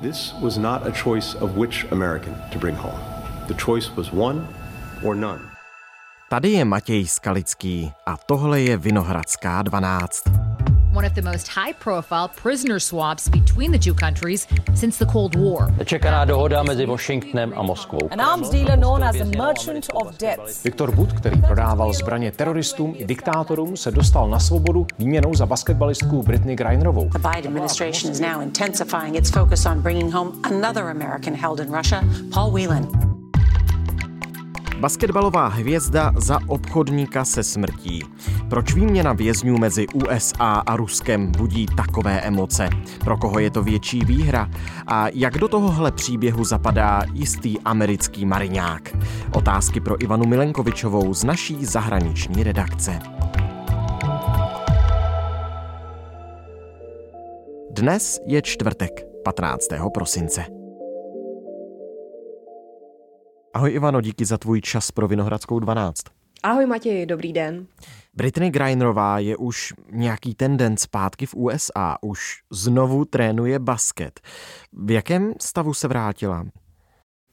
This was not a choice of which American to bring home. The choice was one or none. Tady je Matěj Skalický a tohle je Vinohradská 12. One of the most high-profile prisoner swaps between the two countries since the Cold War. Čekaná dohoda mezi Washingtonem a Moskvou. An arms dealer known as the merchant of death. Viktor Bout, který prodával zbraně teroristům i diktátorům, se dostal na svobodu výměnou za basketbalistku Brittany Grinerovou. The Biden administration is now intensifying its focus on bringing home another American held in Russia, Paul Whelan. Basketbalová hvězda za obchodníka se smrtí. Proč výměna vězňů mezi USA a Ruskem budí takové emoce? Pro koho je to větší výhra? A jak do tohohle příběhu zapadá jistý americký mariňák? Otázky pro Ivanu Milenkovičovou z naší zahraniční redakce. Dnes je čtvrtek, 15. prosince. Ahoj Ivano, díky za tvůj čas pro Vinohradskou 12. Ahoj Matěji, dobrý den. Brittany Grinerová je už nějaký ten den zpátky v USA, už znovu trénuje basket. V jakém stavu se vrátila?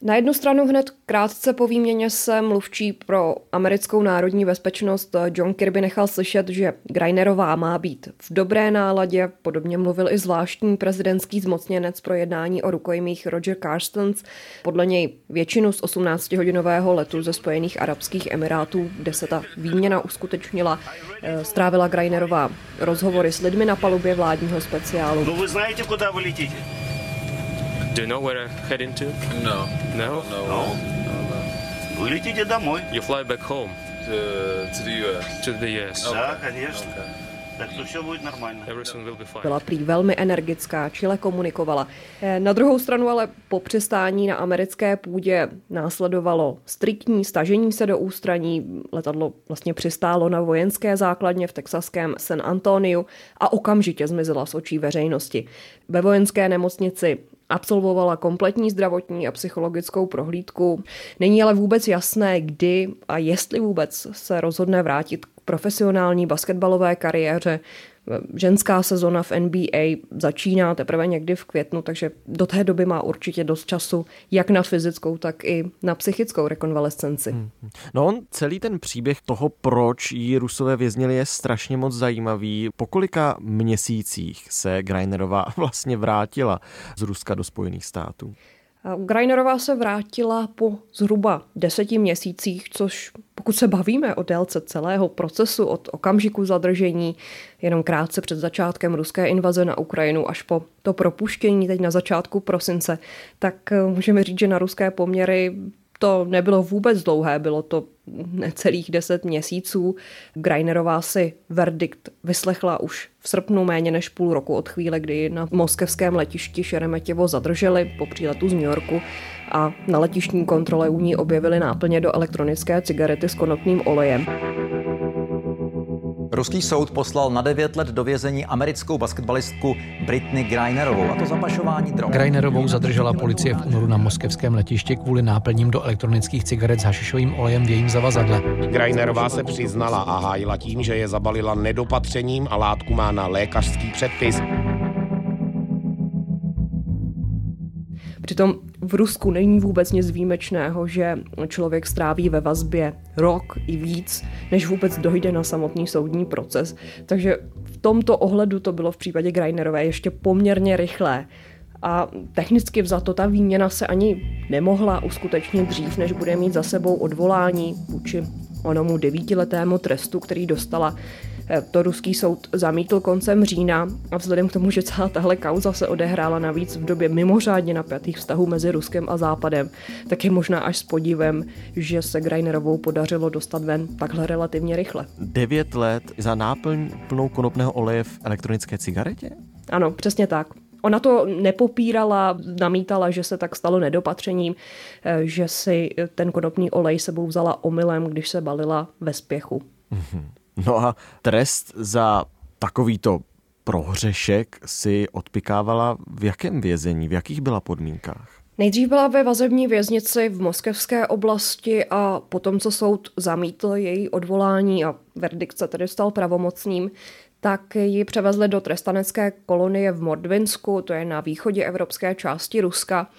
Na jednu stranu hned krátce po výměně se mluvčí pro americkou národní bezpečnost John Kirby nechal slyšet, že Grinerová má být v dobré náladě. Podobně mluvil i zvláštní prezidentský zmocněnec pro jednání o rukojmích Roger Carstens. Podle něj většinu z 18-hodinového letu ze Spojených arabských emirátů, kde se ta výměna uskutečnila, strávila Grinerová rozhovory s lidmi na palubě vládního speciálu. No, vy znáte, kuda vy letíte? Do you know where I'm heading to? No. No? No. Вы летите домой. You fly back home. To the US. To the US. Да, конечно. Tak to vše bude normálně. Byla prý velmi energická, čile komunikovala. Na druhou stranu ale po přistání na americké půdě následovalo striktní stažení se do ústraní. Letadlo vlastně přistálo na vojenské základně v texaském San Antoniu a okamžitě zmizela z očí veřejnosti. Ve vojenské nemocnici absolvovala kompletní zdravotní a psychologickou prohlídku. Není ale vůbec jasné, kdy a jestli vůbec se rozhodne vrátit k profesionální basketbalové kariéře. Ženská sezona v NBA začíná teprve někdy v květnu, takže do té doby má určitě dost času jak na fyzickou, tak i na psychickou rekonvalescenci. No on celý ten příběh toho, proč ji Rusové věznili, je strašně moc zajímavý. Po kolika měsících se Grinerová vlastně vrátila z Ruska do Spojených států? Grinerová se vrátila po zhruba 10 měsících, což pokud se bavíme o délce celého procesu od okamžiku zadržení jenom krátce před začátkem ruské invaze na Ukrajinu až po to propuštění teď na začátku prosince, tak můžeme říct, že na ruské poměry to nebylo vůbec dlouhé, bylo to necelých 10 měsíců. Grinerová si verdikt vyslechla už v srpnu, méně než půl roku od chvíle, kdy na moskevském letišti Šeremetěvo zadrželi po příletu z New Yorku a na letištní kontrole u ní objevili náplně do elektronické cigarety s konopným olejem. Ruský soud poslal na 9 let do vězení americkou basketbalistku Brittany Grinerovou, a to za pašování drog. Grinerovou zadržela policie v únoru na moskevském letišti kvůli náplním do elektronických cigaret s hašišovým olejem v jejím zavazadle. Grinerová se přiznala a hájila tím, že je zabalila nedopatřením a látku má na lékařský předpis. Přitom v Rusku není vůbec nic výjimečného, že člověk stráví ve vazbě rok i víc, než vůbec dojde na samotný soudní proces. Takže v tomto ohledu to bylo v případě Grinerové ještě poměrně rychlé. A technicky vzato ta výměna se ani nemohla uskutečnit dřív, než bude mít za sebou odvolání vůči onomu 9letému trestu, který dostala. To ruský soud zamítl koncem října a vzhledem k tomu, že celá tahle kauza se odehrála navíc v době mimořádně napjatých vztahů mezi Ruskem a Západem, tak je možná až s podívem, že se Grinerovou podařilo dostat ven takhle relativně rychle. 9 let za náplň plnou konopného oleje v elektronické cigaretě? Ano, přesně tak. Ona to nepopírala, namítala, že se tak stalo nedopatřením, že si ten konopný olej sebou vzala omylem, když se balila ve spěchu. No a trest za takovýto prohřešek si odpikávala v jakém vězení, v jakých byla podmínkách? Nejdřív byla ve vazební věznici v moskevské oblasti a potom, co soud zamítl její odvolání a verdikt se tedy stal pravomocným, tak ji převezli do trestanecké kolonie v Mordvinsku, to je na východě evropské části Ruska.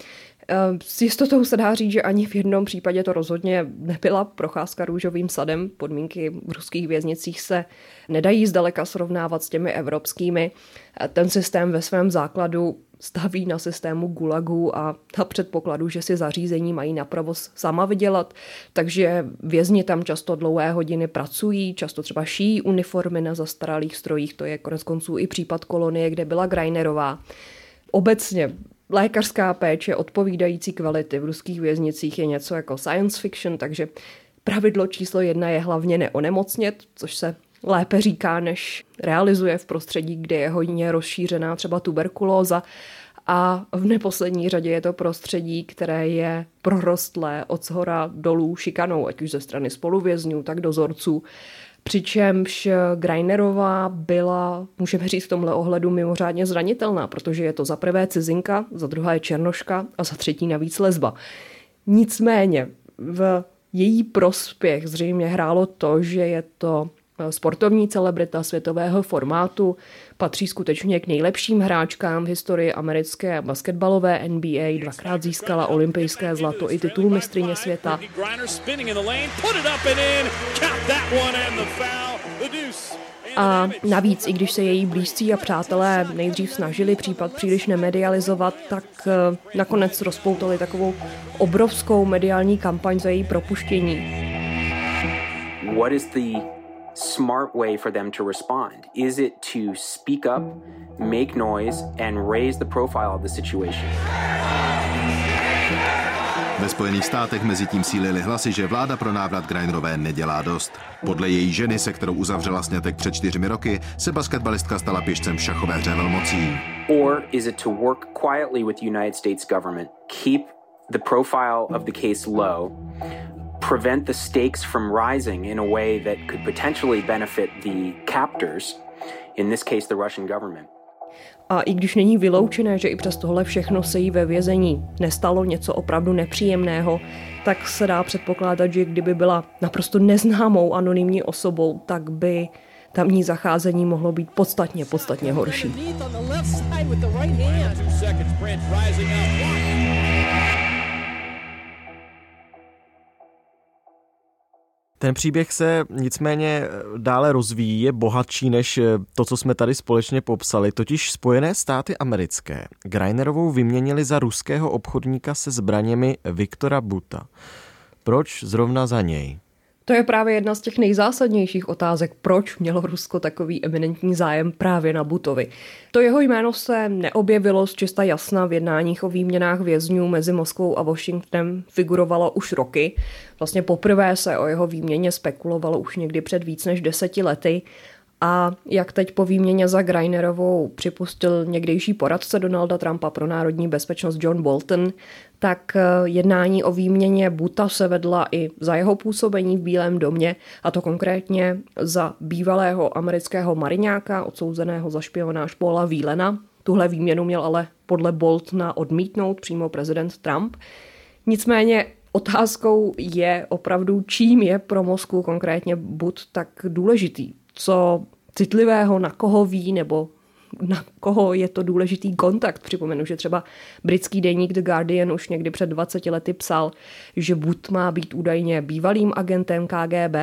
S jistotou se dá říct, že ani v jednom případě to rozhodně nebyla procházka růžovým sadem. Podmínky v ruských věznicích se nedají zdaleka srovnávat s těmi evropskými. Ten systém ve svém základu staví na systému gulagu a na předpokladu, že si zařízení mají na provoz sama vydělat, takže vězni tam často dlouhé hodiny pracují, často třeba šijí uniformy na zastaralých strojích, to je koneckonců i případ kolonie, kde byla Grinerová. Obecně lékařská péče odpovídající kvality v ruských věznicích je něco jako science fiction, takže pravidlo číslo 1 je hlavně neonemocnět, což se lépe říká, než realizuje v prostředí, kde je hodně rozšířená třeba tuberkulóza. A v neposlední řadě je to prostředí, které je prorostlé od shora dolů šikanou, ať už ze strany spoluvězňů, tak dozorců. Přičemž Grinerová byla, můžeme říct v tomhle ohledu, mimořádně zranitelná, protože je to za prvé cizinka, za druhé černoška a za třetí navíc lesba. Nicméně v její prospěch zřejmě hrálo to, že je to sportovní celebrita světového formátu, patří skutečně k nejlepším hráčkám v historii americké basketbalové NBA, dvakrát získala olympijské zlato i titul mistryně světa. A navíc, i když se její blízcí a přátelé nejdřív snažili případ příliš nemedializovat, tak nakonec rozpoutali takovou obrovskou mediální kampaň za její propuštění. What is the smart way for them to respond? Is it to speak up, make noise, and raise the profile of the situation? Ve Spojených státech mezitím sílily hlasy, že vláda pro návrat Grinerové nedělá dost. Podle její ženy, se kterou uzavřela sňatek před 4 roky, se basketbalistka stala pěšcem v šachové hře velmocí. Or is it to work quietly with the United States government, keep the profile of the case low, prevent the stakes from rising in a way that could potentially benefit the captors, in this case the Russian government. A i když není vyloučené, že i přes tohle všechno se jí ve vězení nestalo něco opravdu nepříjemného, tak se dá předpokládat, že kdyby byla naprosto neznámou anonymní osobou, tak by tamní zacházení mohlo být podstatně horší. Ten příběh se nicméně dále rozvíjí, je bohatší než to, co jsme tady společně popsali, totiž Spojené státy americké Grinerovou vyměnili za ruského obchodníka se zbraněmi Viktora Bouta. Proč zrovna za něj? To je právě jedna z těch nejzásadnějších otázek, proč mělo Rusko takový eminentní zájem právě na Boutovi. To jeho jméno se neobjevilo zčista jasna v jednáních o výměnách vězňů mezi Moskvou a Washingtonem, figurovalo už roky. Vlastně poprvé se o jeho výměně spekulovalo už někdy před víc než 10 lety. A jak teď po výměně za Grinerovou připustil někdejší poradce Donalda Trumpa pro národní bezpečnost John Bolton, tak jednání o výměně Bouta se vedla i za jeho působení v Bílém domě, a to konkrétně za bývalého amerického mariňáka, odsouzeného za špionáž Paula Whelana. Tuhle výměnu měl ale podle Boltona odmítnout přímo prezident Trump. Nicméně otázkou je opravdu, čím je pro Moskvu konkrétně Bout tak důležitý. Co citlivého, na koho ví, nebo na koho je to důležitý kontakt. Připomenu, že třeba britský deník The Guardian už někdy před 20 lety psal, že Bout má být údajně bývalým agentem KGB,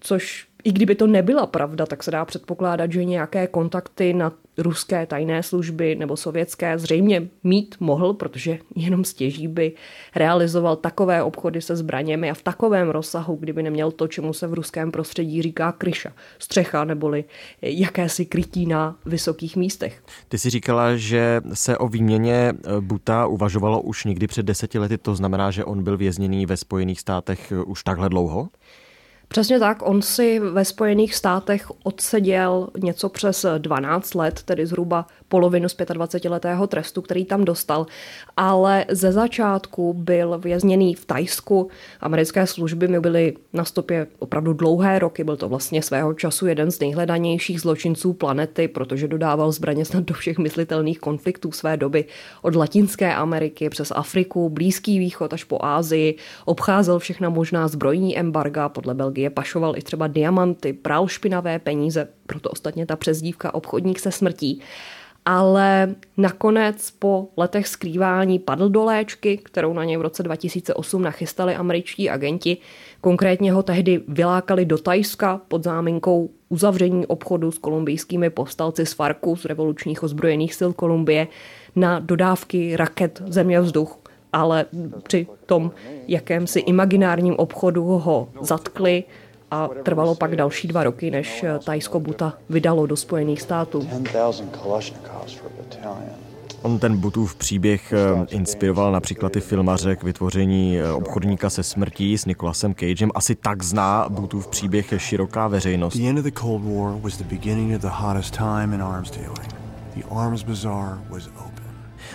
což i kdyby to nebyla pravda, tak se dá předpokládat, že nějaké kontakty na ruské tajné služby nebo sovětské zřejmě mít mohl, protože jenom stěží by realizoval takové obchody se zbraněmi a v takovém rozsahu, kdyby neměl to, čemu se v ruském prostředí říká kryša, střecha neboli jakési krytí na vysokých místech. Ty jsi říkala, že se o výměně Bouta uvažovalo už někdy před 10 lety, to znamená, že on byl vězněný ve Spojených státech už takhle dlouho? Přesně tak, on si ve Spojených státech odseděl něco přes 12 let, tedy zhruba polovinu z 25letého trestu, který tam dostal, ale ze začátku byl vězněný v Thajsku. Americké služby mu byly na stopě opravdu dlouhé roky, byl to vlastně svého času jeden z nejhledanějších zločinců planety, protože dodával zbraně snad do všech myslitelných konfliktů své doby, od Latinské Ameriky přes Afriku, Blízký východ až po Asii, obcházel všechna možná zbrojní embarga podle Belgie technologie, pašoval i třeba diamanty, pral špinavé peníze, proto ostatně ta přezdívka obchodník se smrtí. Ale nakonec po letech skrývání padl do léčky, kterou na něj v roce 2008 nachystali američtí agenti. Konkrétně ho tehdy vylákali do Thajska pod záminkou uzavření obchodu s kolumbijskými povstalci z FARCu, z revolučních ozbrojených sil Kolumbie, na dodávky raket země vzduch. Ale při tom jakémsi imaginárním obchodu ho zatkli a trvalo pak další 2 roky, než Thajsko Buta vydalo do Spojených států. On ten Butův příběh inspiroval například i filmaře k vytvoření Obchodníka se smrtí s Nicolasem Cagem. Asi tak zná Butův příběh široká veřejnost.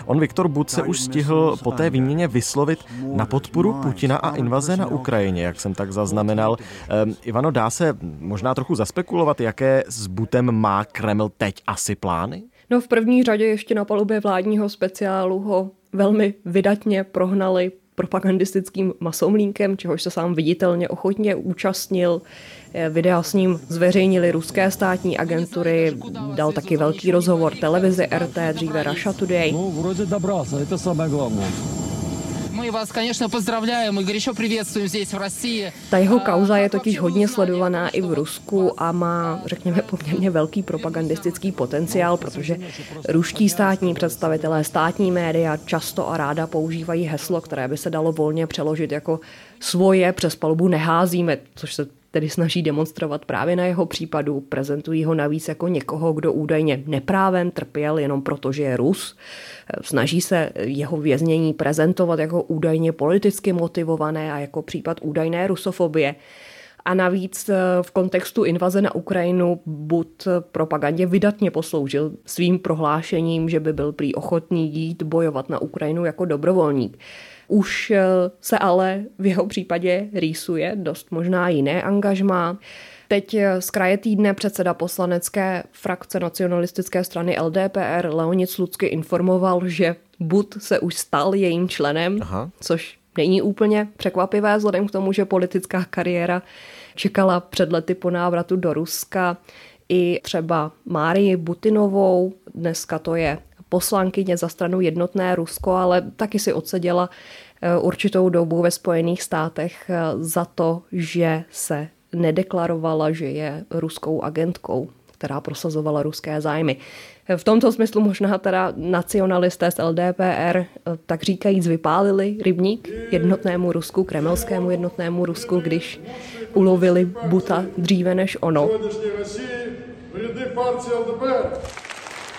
On Viktor Bout se už stihl po té výměně vyslovit na podporu Putina a invaze na Ukrajině, jak jsem tak zaznamenal. Ivano, dá se možná trochu zaspekulovat, jaké s Butem má Kreml teď asi plány? No, v první řadě ještě na palubě vládního speciálu ho velmi vydatně prohnali propagandistickým masomlínkem, čehož se sám viditelně ochotně účastnil. Videa s ním zveřejnili ruské státní agentury, dal taky velký rozhovor televizi RT, dříve Russia Today. No, vůbec dobrá, to je to samé hlavné. My vás samozřejmě pozdravujeme, горячо приветствуем здесь в России. Ta jeho kauza je totiž hodně sledovaná i v Rusku a má, řekněme, poměrně velký propagandistický potenciál, protože ruští státní představitelé, státní média často a ráda používají heslo, které by se dalo volně přeložit jako svoje přes palubu neházíme, což se tedy snaží demonstrovat právě na jeho případu, prezentují ho navíc jako někoho, kdo údajně neprávem trpěl jenom proto, že je Rus. Snaží se jeho věznění prezentovat jako údajně politicky motivované a jako případ údajné rusofobie. A navíc v kontextu invaze na Ukrajinu But propagandě vydatně posloužil svým prohlášením, že by byl prý ochotný jít bojovat na Ukrajinu jako dobrovolník. Už se ale v jeho případě rýsuje dost možná jiné angažmá. Teď z kraje týdne předseda poslanecké frakce nacionalistické strany LDPR Leonid Slucky informoval, že But se už stal jejím členem, což není úplně překvapivé vzhledem k tomu, že politická kariéra čekala před lety po návratu do Ruska i třeba Marii Butinovou, dneska to je poslankyně za stranu Jednotné Rusko, ale taky si odseděla určitou dobu ve Spojených státech za to, že se nedeklarovala, že je ruskou agentkou, která prosazovala ruské zájmy. V tomto smyslu možná teda nacionalisté z LDPR tak říkajíc vypálili rybník jednotnému Rusku, kremelskému jednotnému Rusku, když ulovili Buta dříve než ono.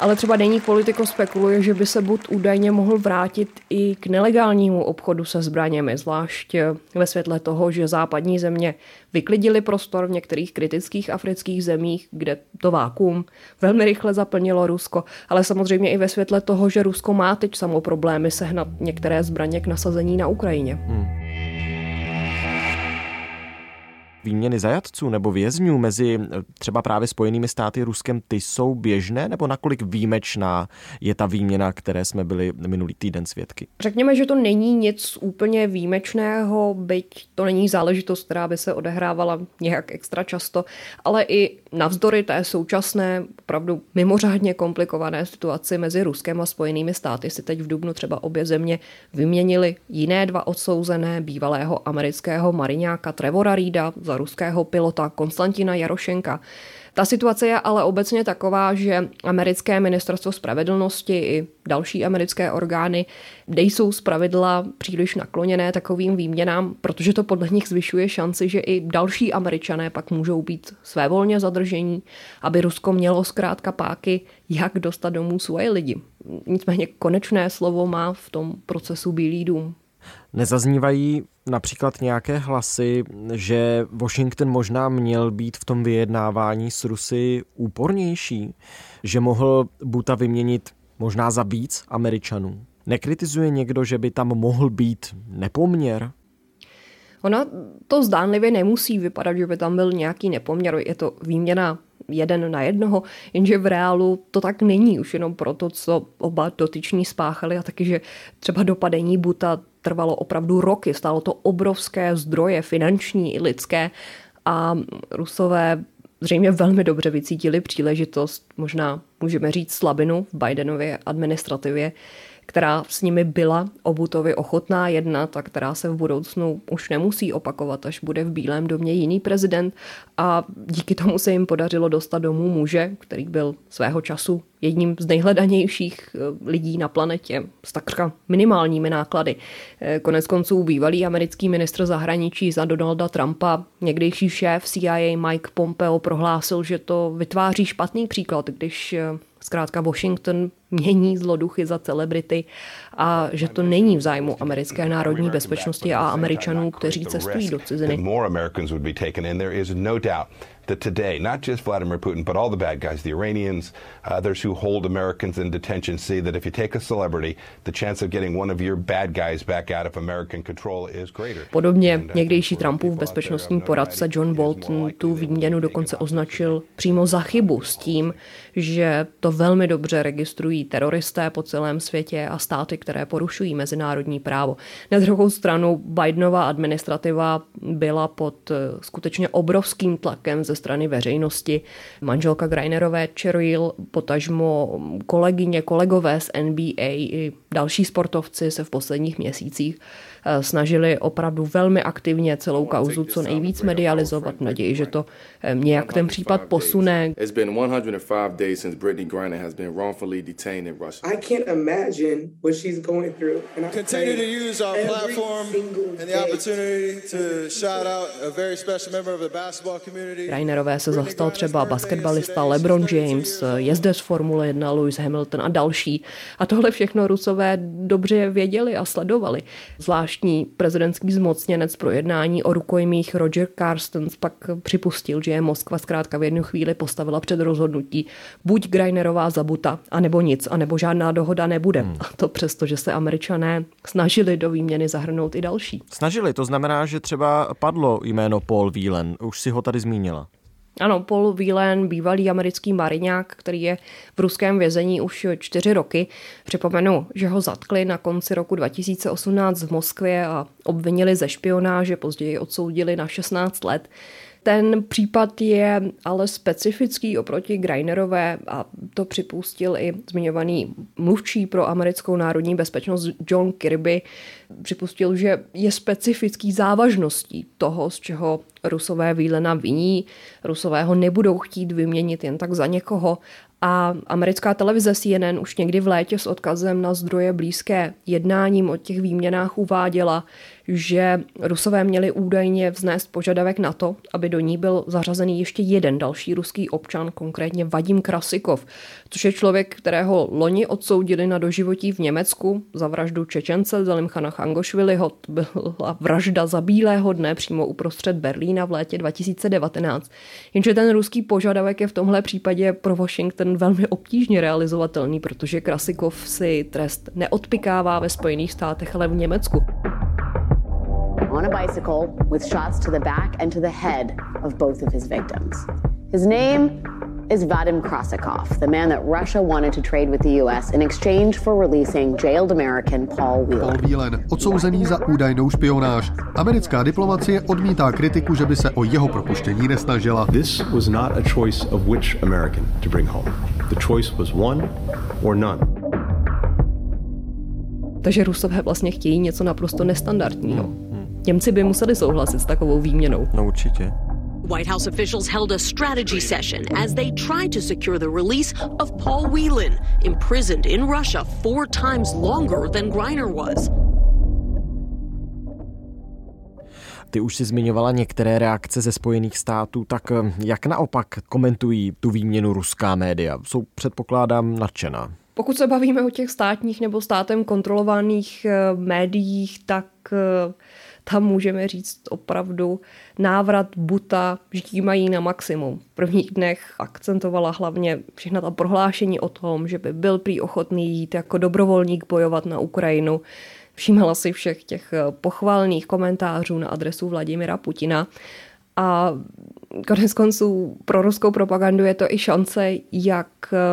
Ale třeba deník Politico spekuluje, že by se But údajně mohl vrátit i k nelegálnímu obchodu se zbraněmi, zvlášť ve světle toho, že západní země vyklidily prostor v některých kritických afrických zemích, kde to vákuum velmi rychle zaplnilo Rusko, ale samozřejmě i ve světle toho, že Rusko má teď samo problémy sehnat některé zbraně k nasazení na Ukrajině. Výměny zajatců nebo vězňů mezi třeba právě Spojenými státy a Ruskem, ty jsou běžné, nebo nakolik výjimečná je ta výměna, které jsme byli minulý týden svědky? Řekněme, že to není nic úplně výjimečného, byť to není záležitost, která by se odehrávala nějak extra často, ale i navzdory té současné, opravdu mimořádně komplikované situaci mezi Ruskem a Spojenými státy si teď v dubnu třeba obě země vyměnily jiné 2 odsouzené, bývalého amerického mariňáka Trevora Reeda za ruského pilota Konstantina Jarošenka. Ta situace je ale obecně taková, že americké ministerstvo spravedlnosti i další americké orgány nejsou zpravidla příliš nakloněné takovým výměnám, protože to podle nich zvyšuje šanci, že i další Američané pak můžou být svévolně zadržení, aby Rusko mělo zkrátka páky, jak dostat domů svoje lidi. Nicméně konečné slovo má v tom procesu Bílý dům. Nezaznívají například nějaké hlasy, že Washington možná měl být v tom vyjednávání s Rusy úpornější, že mohl Buta vyměnit možná za víc Američanů? Nekritizuje někdo, že by tam mohl být nepoměr? Ona to zdánlivě nemusí vypadat, že by tam byl nějaký nepoměr, je to výměna 1 na 1, jenže v reálu to tak není už jenom proto, co oba dotyční spáchali a taky, že třeba dopadení Buta trvalo opravdu roky, stálo to obrovské zdroje finanční i lidské a Rusové zřejmě velmi dobře vycítili příležitost, možná můžeme říct slabinu v Bidenově administrativě, která s nimi byla Obutovi ochotná jednat a která se v budoucnu už nemusí opakovat, až bude v Bílém domě jiný prezident, a díky tomu se jim podařilo dostat domů muže, který byl svého času jedním z nejhledanějších lidí na planetě s takřka minimálními náklady. Koneckonců bývalý americký ministr zahraničí za Donalda Trumpa, někdejší šéf CIA Mike Pompeo prohlásil, že to vytváří špatný příklad, když zkrátka Washington mění zloduchy za celebrity a že to není v zájmu americké národní bezpečnosti a Američanů, kteří cestují do ciziny. That today, not just Vladimir Putin, but all the bad guys, the Iranians, others who hold Americans in detention, see that if you take a celebrity, the chance of getting one of your bad guys back out of American control is greater. Podobně někdejší Trumpův bezpečnostní poradce John Bolton tu výměnu dokonce označil přímo za chybu s tím, že to velmi dobře registrují teroristé po celém světě a státy, které porušují mezinárodní právo. Na druhou stranu Bidenova administrativa byla pod skutečně obrovským tlakem ze strany veřejnosti. Manželka Grinerové Cheryl, potažmo kolegyně, kolegové z NBA i další sportovci se v posledních měsících snažili opravdu velmi aktivně celou kauzu co nejvíc medializovat, naději, že to nějak ten případ posune. It's been 105 days since Brittany Griner has been wrongfully detained in Russia. I can't imagine what she's going through. And I continue to use our platform and the opportunity to shout out a very special member of the basketball community. Grinerové se zastal třeba basketbalista LeBron James, jezdec Formule 1 Lewis Hamilton a další. A tohle všechno Rusové dobře věděli a sledovali. Zvláštní prezidentský zmocněnec pro jednání o rukojmích Roger Carstens pak připustil, že je Moskva zkrátka v jednu chvíli postavila před rozhodnutí buď Grinerová za Buta, anebo nic, anebo žádná dohoda nebude. A to přesto, že se Američané snažili do výměny zahrnout i další. Snažili, to znamená, že třeba padlo jméno Paul Whelan, už si ho tady zmínila. Ano, Paul Whelan, bývalý americký mariňák, který je v ruském vězení už 4 roky. Připomenu, že ho zatkli na konci roku 2018 v Moskvě a obvinili ze špionáže, později odsoudili na 16 let. Ten případ je ale specifický oproti Grinerové a to připustil i zmiňovaný mluvčí pro americkou národní bezpečnost John Kirby. Připustil, že je specifický závažností toho, z čeho Rusové Whelana viní. Rusové ho nebudou chtít vyměnit jen tak za někoho. A americká televize CNN už někdy v létě s odkazem na zdroje blízké jednáním o těch výměnách uváděla, že Rusové měli údajně vznést požadavek na to, aby do ní byl zařazený ještě jeden další ruský občan, konkrétně Vadim Krasikov, což je člověk, kterého loni odsoudili na doživotí v Německu za vraždu Čečence Zalimkhana Angoshviliho. Byla vražda za bílého dne přímo uprostřed Berlína v létě 2019. Jenže ten ruský požadavek je v tomhle případě pro Washington velmi obtížně realizovatelný, protože Krasikov si trest neodpykává ve Spojených státech, ale v Německu. On a bicycle with shots to the back and to the head of both of his victims. His name is Vadim Krasikov, the man that Russia wanted to trade with the US in exchange for releasing jailed American Paul Whelan. Paul Whelan, odsouzený za údajnou špionáž. Americká diplomacie odmítá kritiku, že by se o jeho propuštění nesnažila. This was not a choice of which American to bring home. The choice was one or none. Takže Rusové vlastně chtějí něco naprosto nestandardního. Němci by museli souhlasit s takovou výměnou. No určitě. White House officials held a strategy session as they tried to secure the release of Paul Whelan, imprisoned in Russia 4 times longer than Griner was. Ty už si zmiňovala některé reakce ze Spojených států, tak jak naopak komentují tu výměnu ruská média? Jsou, předpokládám, nadšená. Pokud se bavíme o těch státních nebo státem kontrolovaných médiích, tak tam můžeme říct opravdu návrat Buta ždímají na maximum. V prvních dnech akcentovala hlavně všechna ta prohlášení o tom, že by byl prý ochotný jít jako dobrovolník bojovat na Ukrajinu. Všímala si všech těch pochvalných komentářů na adresu Vladimira Putina a koneckonců pro ruskou propagandu je to i šance, jak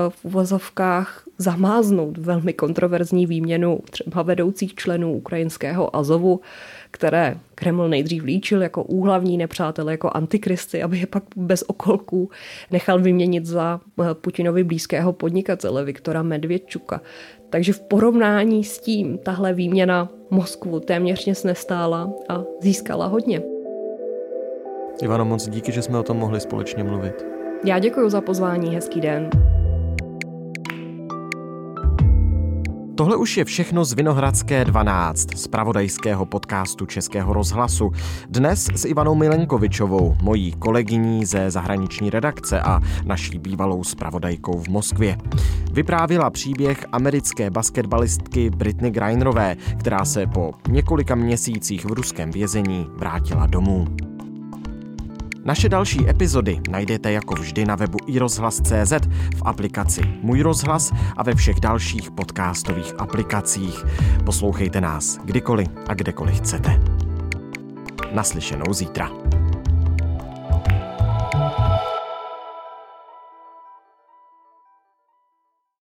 v uvozovkách zamáznout velmi kontroverzní výměnu třeba vedoucích členů ukrajinského Azovu, které Kreml nejdřív líčil jako úhlavní nepřátelé, jako antikristy, aby je pak bez okolků nechal vyměnit za Putinovi blízkého podnikatele Viktora Medvědčuka. Takže v porovnání s tím tahle výměna Moskvu téměř nic nestála a získala hodně. Ivano, moc díky, že jsme o tom mohli společně mluvit. Já děkuji za pozvání, hezký den. Tohle už je všechno z Vinohradské 12, zpravodajského podcastu Českého rozhlasu. Dnes s Ivanou Milenkovičovou, mojí kolegyní ze zahraniční redakce a naší bývalou zpravodajkou v Moskvě. Vyprávila příběh americké basketbalistky Brittany Grinerové, která se po několika měsících v ruském vězení vrátila domů. Naše další epizody najdete jako vždy na webu iRozhlas.cz, v aplikaci Můj rozhlas a ve všech dalších podcastových aplikacích. Poslouchejte nás kdykoliv a kdekoliv chcete. Naslyšenou zítra.